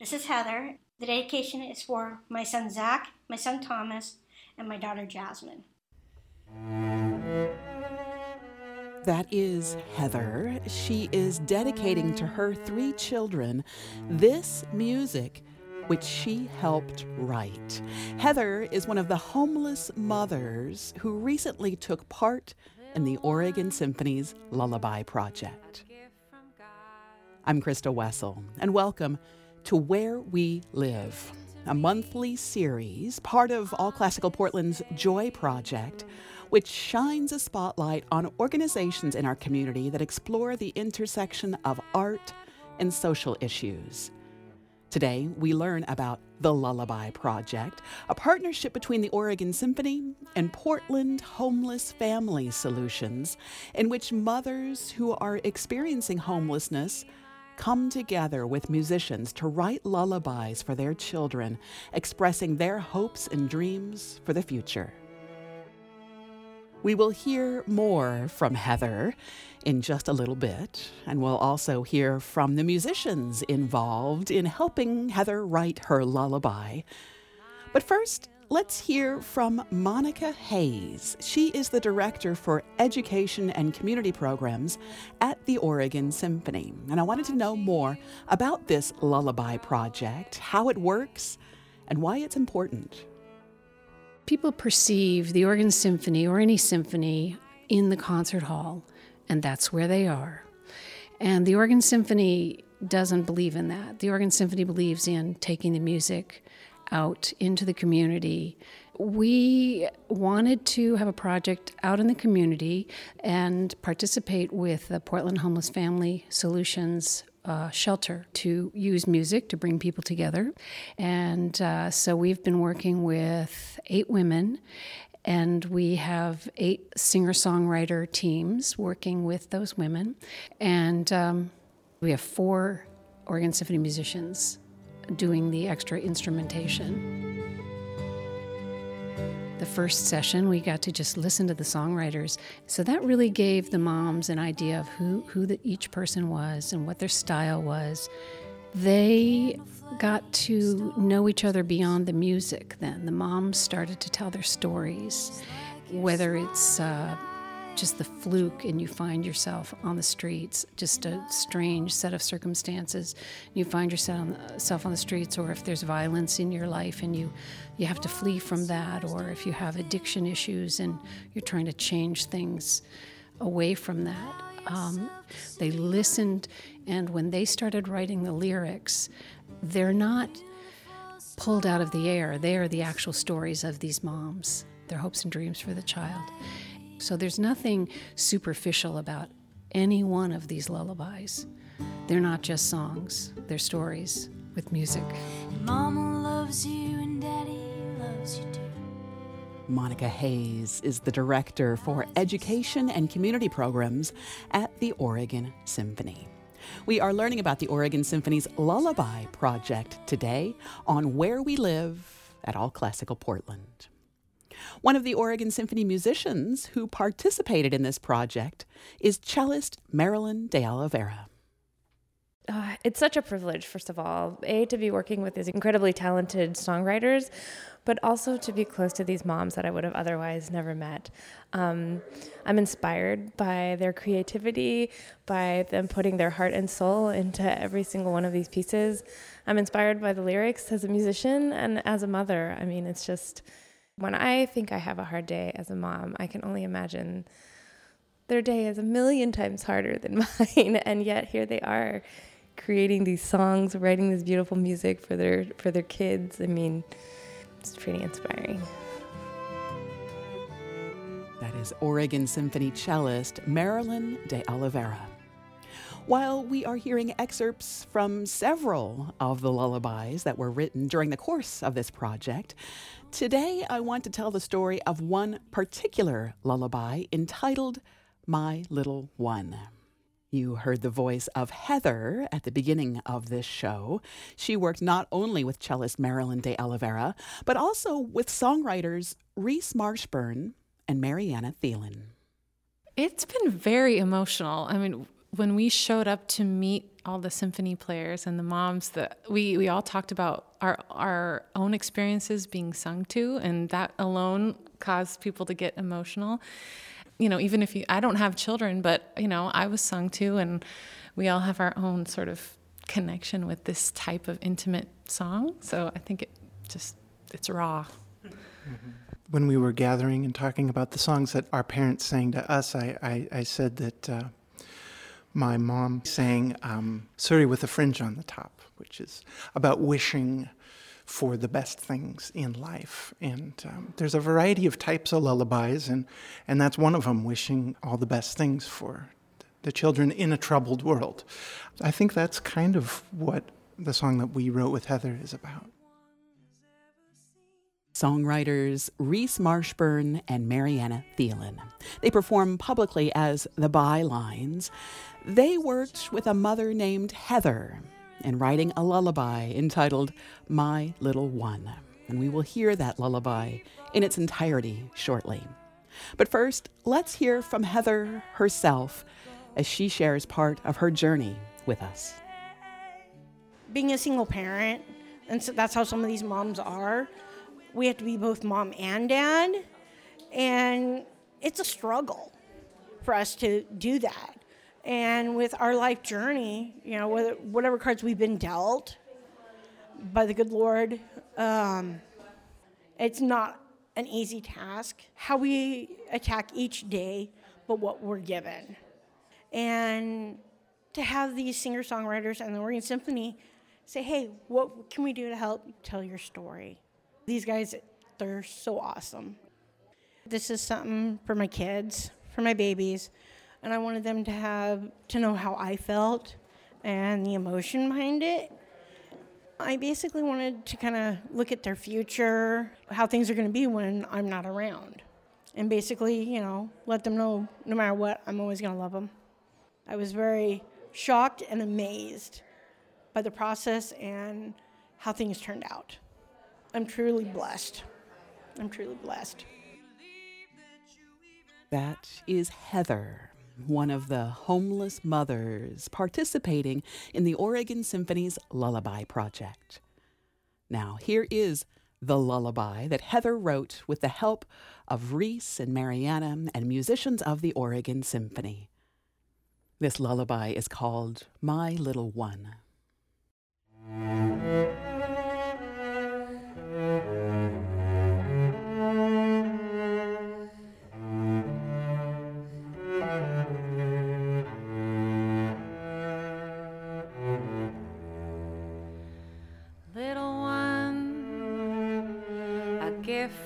This is Heather. The dedication is for my son Zach, my son Thomas, and my daughter Jasmine. That is Heather. She is dedicating to her three children this music, which she helped write. Heather is one of the homeless mothers who recently took part in the Oregon Symphony's Lullaby Project. I'm Krista Wessel, and welcome to Where We Live, a monthly series, part of All Classical Portland's Joy Project, which shines a spotlight on organizations in our community that explore the intersection of art and social issues. Today, we learn about the Lullaby Project, a partnership between the Oregon Symphony and Portland Homeless Family Solutions, in which mothers who are experiencing homelessness come together with musicians to write lullabies for their children, expressing their hopes and dreams for the future. We will hear more from Heather in just a little bit, and we'll also hear from the musicians involved in helping Heather write her lullaby. But first, let's hear from Monica Hayes. She is the Director for Education and Community Programs at the Oregon Symphony. And I wanted to know more about this lullaby project, how it works, and why it's important. People perceive the Oregon Symphony or any symphony in the concert hall, and that's where they are. And the Oregon Symphony doesn't believe in that. The Oregon Symphony believes in taking the music out into the community. We wanted to have a project out in the community and participate with the Portland Homeless Family Solutions shelter to use music to bring people together. And so we've been working with 8 women, and we have 8 singer-songwriter teams working with those women. And we have 4 Oregon Symphony musicians doing the extra instrumentation. The first session, we got to just listen to the songwriters. So that really gave the moms an idea of who each person was and what their style was. They got to know each other beyond the music then. The moms started to tell their stories, whether it's just the fluke and you find yourself on the streets, just a strange set of circumstances, you find yourself on the streets, or if there's violence in your life and you have to flee from that, or if you have addiction issues and you're trying to change things away from that. They listened, and when they started writing the lyrics, they're not pulled out of the air. They are the actual stories of these moms, their hopes and dreams for the child. So there's nothing superficial about any one of these lullabies. They're not just songs, they're stories with music. Mama loves you and Daddy loves you too. Monica Hayes is the Director for Education and Community Programs at the Oregon Symphony. We are learning about the Oregon Symphony's Lullaby Project today on Where We Live at All Classical Portland. One of the Oregon Symphony musicians who participated in this project is cellist Marilyn de Oliveira. It's such a privilege, first of all, to be working with these incredibly talented songwriters, but also to be close to these moms that I would have otherwise never met. I'm inspired by their creativity, by them putting their heart and soul into every single one of these pieces. I'm inspired by the lyrics as a musician and as a mother. I mean, it's just... When I think I have a hard day as a mom, I can only imagine their day is a million times harder than mine. And yet here they are creating these songs, writing this beautiful music for their kids. I mean, it's pretty inspiring. That is Oregon Symphony cellist Marilyn de Oliveira. While we are hearing excerpts from several of the lullabies that were written during the course of this project, today I want to tell the story of one particular lullaby entitled My Little One. You heard the voice of Heather at the beginning of this show. She worked not only with cellist Marilyn de Oliveira, but also with songwriters Reese Marshburn and Marianna Thielen. It's been very emotional. I mean, when we showed up to meet all the symphony players and the moms that we all talked about our own experiences being sung to, and that alone caused people to get emotional. You know, even if I don't have children, but you know, I was sung to, and we all have our own sort of connection with this type of intimate song. So I think it's raw. Mm-hmm. When we were gathering and talking about the songs that our parents sang to us, I said that my mom sang Surrey with a Fringe on the Top, which is about wishing for the best things in life. And there's a variety of types of lullabies, and that's one of them, wishing all the best things for the children in a troubled world. I think that's kind of what the song that we wrote with Heather is about. Songwriters Reese Marshburn and Marianna Thielen. They perform publicly as the Bylines. They worked with a mother named Heather in writing a lullaby entitled My Little One. And we will hear that lullaby in its entirety shortly. But first, let's hear from Heather herself as she shares part of her journey with us. Being a single parent, and so that's how some of these moms are, we have to be both mom and dad, and it's a struggle for us to do that. And with our life journey, you know, whatever cards we've been dealt by the good Lord, it's not an easy task. How we attack each day, but what we're given. And to have these singer-songwriters and the Oregon Symphony say, hey, what can we do to help tell your story? These guys, they're so awesome. This is something for my kids, for my babies, and I wanted them to know how I felt and the emotion behind it. I basically wanted to kind of look at their future, how things are going to be when I'm not around, and basically, you know, let them know no matter what, I'm always going to love them. I was very shocked and amazed by the process and how things turned out. I'm truly blessed. That is Heather, one of the homeless mothers participating in the Oregon Symphony's Lullaby Project. Now, here is the lullaby that Heather wrote with the help of Reese and Marianna and musicians of the Oregon Symphony. This lullaby is called My Little One.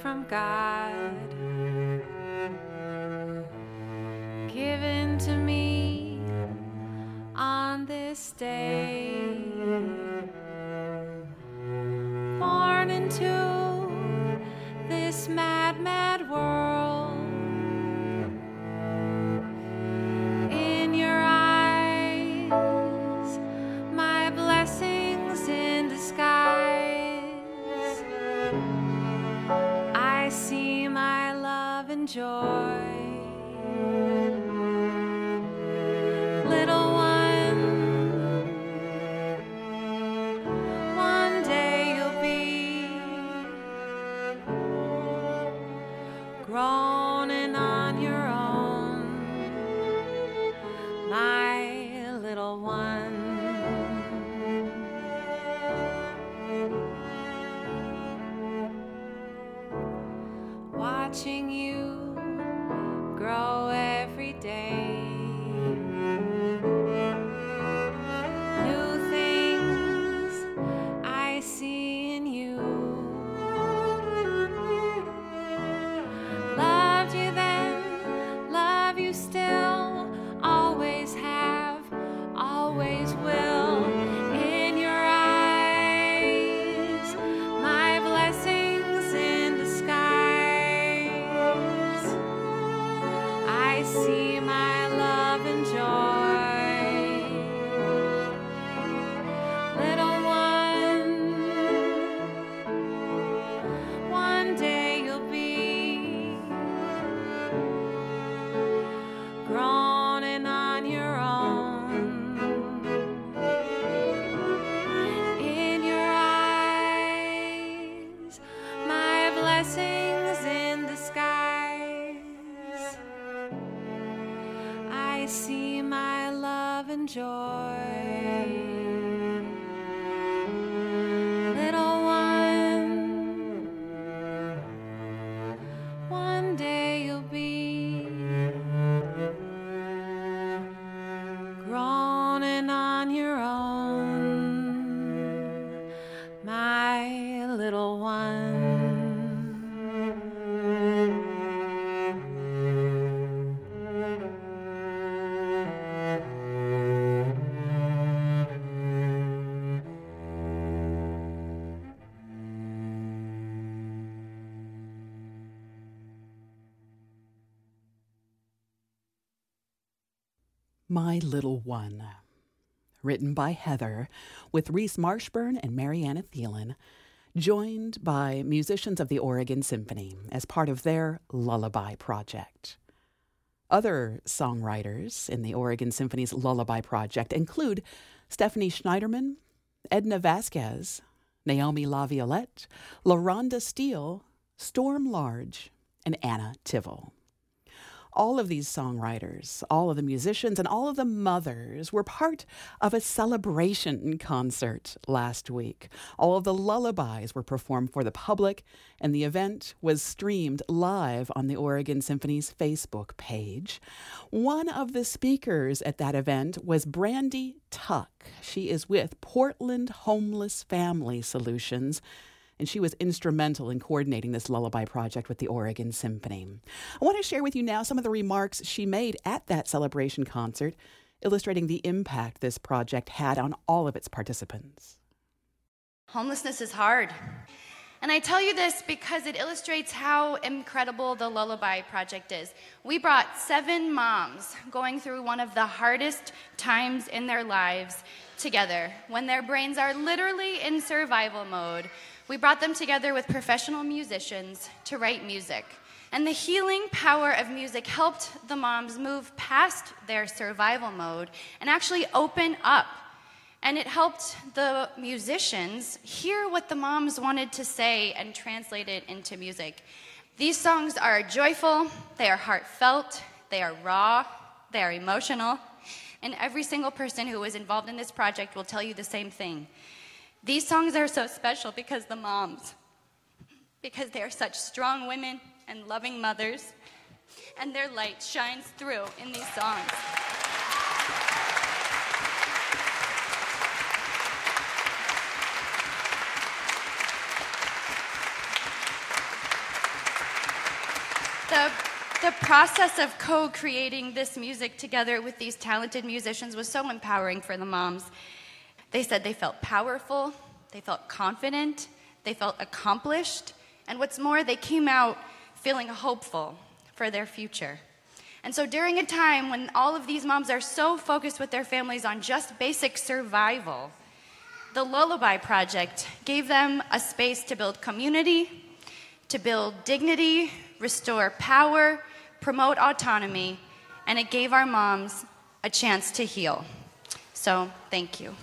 From God, given to me on this day, born into this mad, mad world. In your eyes, my blessings in disguise. Joy, little one, one day you'll be grown and on your own, my little one. Watching you grow every day, new things I see in you, loved you then, love you still, always have, always will, in your eyes, my blessings in disguise. see my love and joy. Little one, one day you'll be grown and on your own, my little one. My Little One, written by Heather, with Reese Marshburn and Marianna Thielen, joined by musicians of the Oregon Symphony as part of their Lullaby Project. Other songwriters in the Oregon Symphony's Lullaby Project include Stephanie Schneiderman, Edna Vasquez, Naomi LaViolette, LaRonda Steele, Storm Large, and Anna Tivill. All of these songwriters, all of the musicians, and all of the mothers were part of a celebration concert last week. All of the lullabies were performed for the public, and the event was streamed live on the Oregon Symphony's Facebook page. One of the speakers at that event was Brandi Tuck. She is with Portland Homeless Family Solutions, and she was instrumental in coordinating this lullaby project with the Oregon Symphony. I want to share with you now some of the remarks she made at that celebration concert, illustrating the impact this project had on all of its participants. Homelessness is hard. And I tell you this because it illustrates how incredible the Lullaby Project is. We brought 7 moms going through one of the hardest times in their lives together, when their brains are literally in survival mode. We brought them together with professional musicians to write music. And the healing power of music helped the moms move past their survival mode and actually open up. And it helped the musicians hear what the moms wanted to say and translate it into music. These songs are joyful, they are heartfelt, they are raw, they are emotional. And every single person who was involved in this project will tell you the same thing. These songs are so special because the moms, because they are such strong women and loving mothers, and their light shines through in these songs. The process of co-creating this music together with these talented musicians was so empowering for the moms. They said they felt powerful, they felt confident, they felt accomplished, and what's more, they came out feeling hopeful for their future. And so during a time when all of these moms are so focused with their families on just basic survival, the Lullaby Project gave them a space to build community, to build dignity, restore power, promote autonomy, and it gave our moms a chance to heal. So, thank you.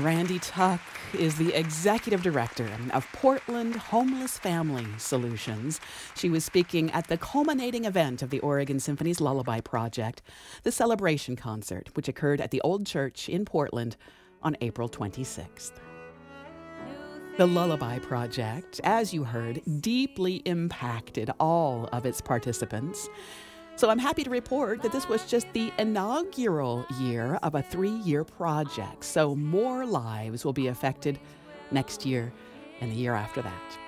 Brandi Tuck is the executive director of Portland Homeless Family Solutions. She was speaking at the culminating event of the Oregon Symphony's Lullaby Project, the celebration concert, which occurred at the Old Church in Portland on April 26th. The Lullaby Project, as you heard, deeply impacted all of its participants. So I'm happy to report that this was just the inaugural year of a 3-year project. So more lives will be affected next year and the year after that.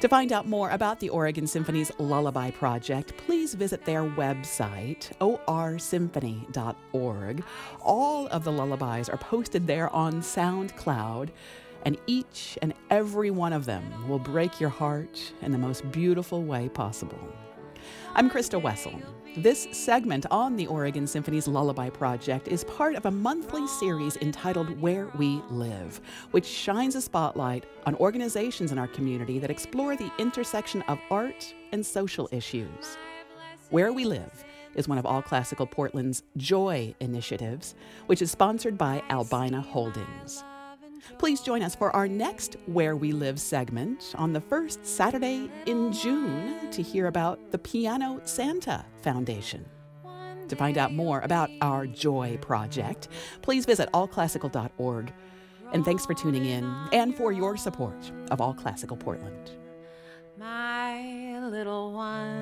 To find out more about the Oregon Symphony's Lullaby Project, please visit their website, orsymphony.org. All of the lullabies are posted there on SoundCloud, and each and every one of them will break your heart in the most beautiful way possible. I'm Krista Wessel. This segment on the Oregon Symphony's Lullaby Project is part of a monthly series entitled Where We Live, which shines a spotlight on organizations in our community that explore the intersection of art and social issues. Where We Live is one of All Classical Portland's Joy initiatives, which is sponsored by Albina Holdings. Please join us for our next Where We Live segment on the first Saturday in June to hear about the Piano Santa Foundation. To find out more about our Joy Project, please visit allclassical.org. And thanks for tuning in and for your support of All Classical Portland. My little one.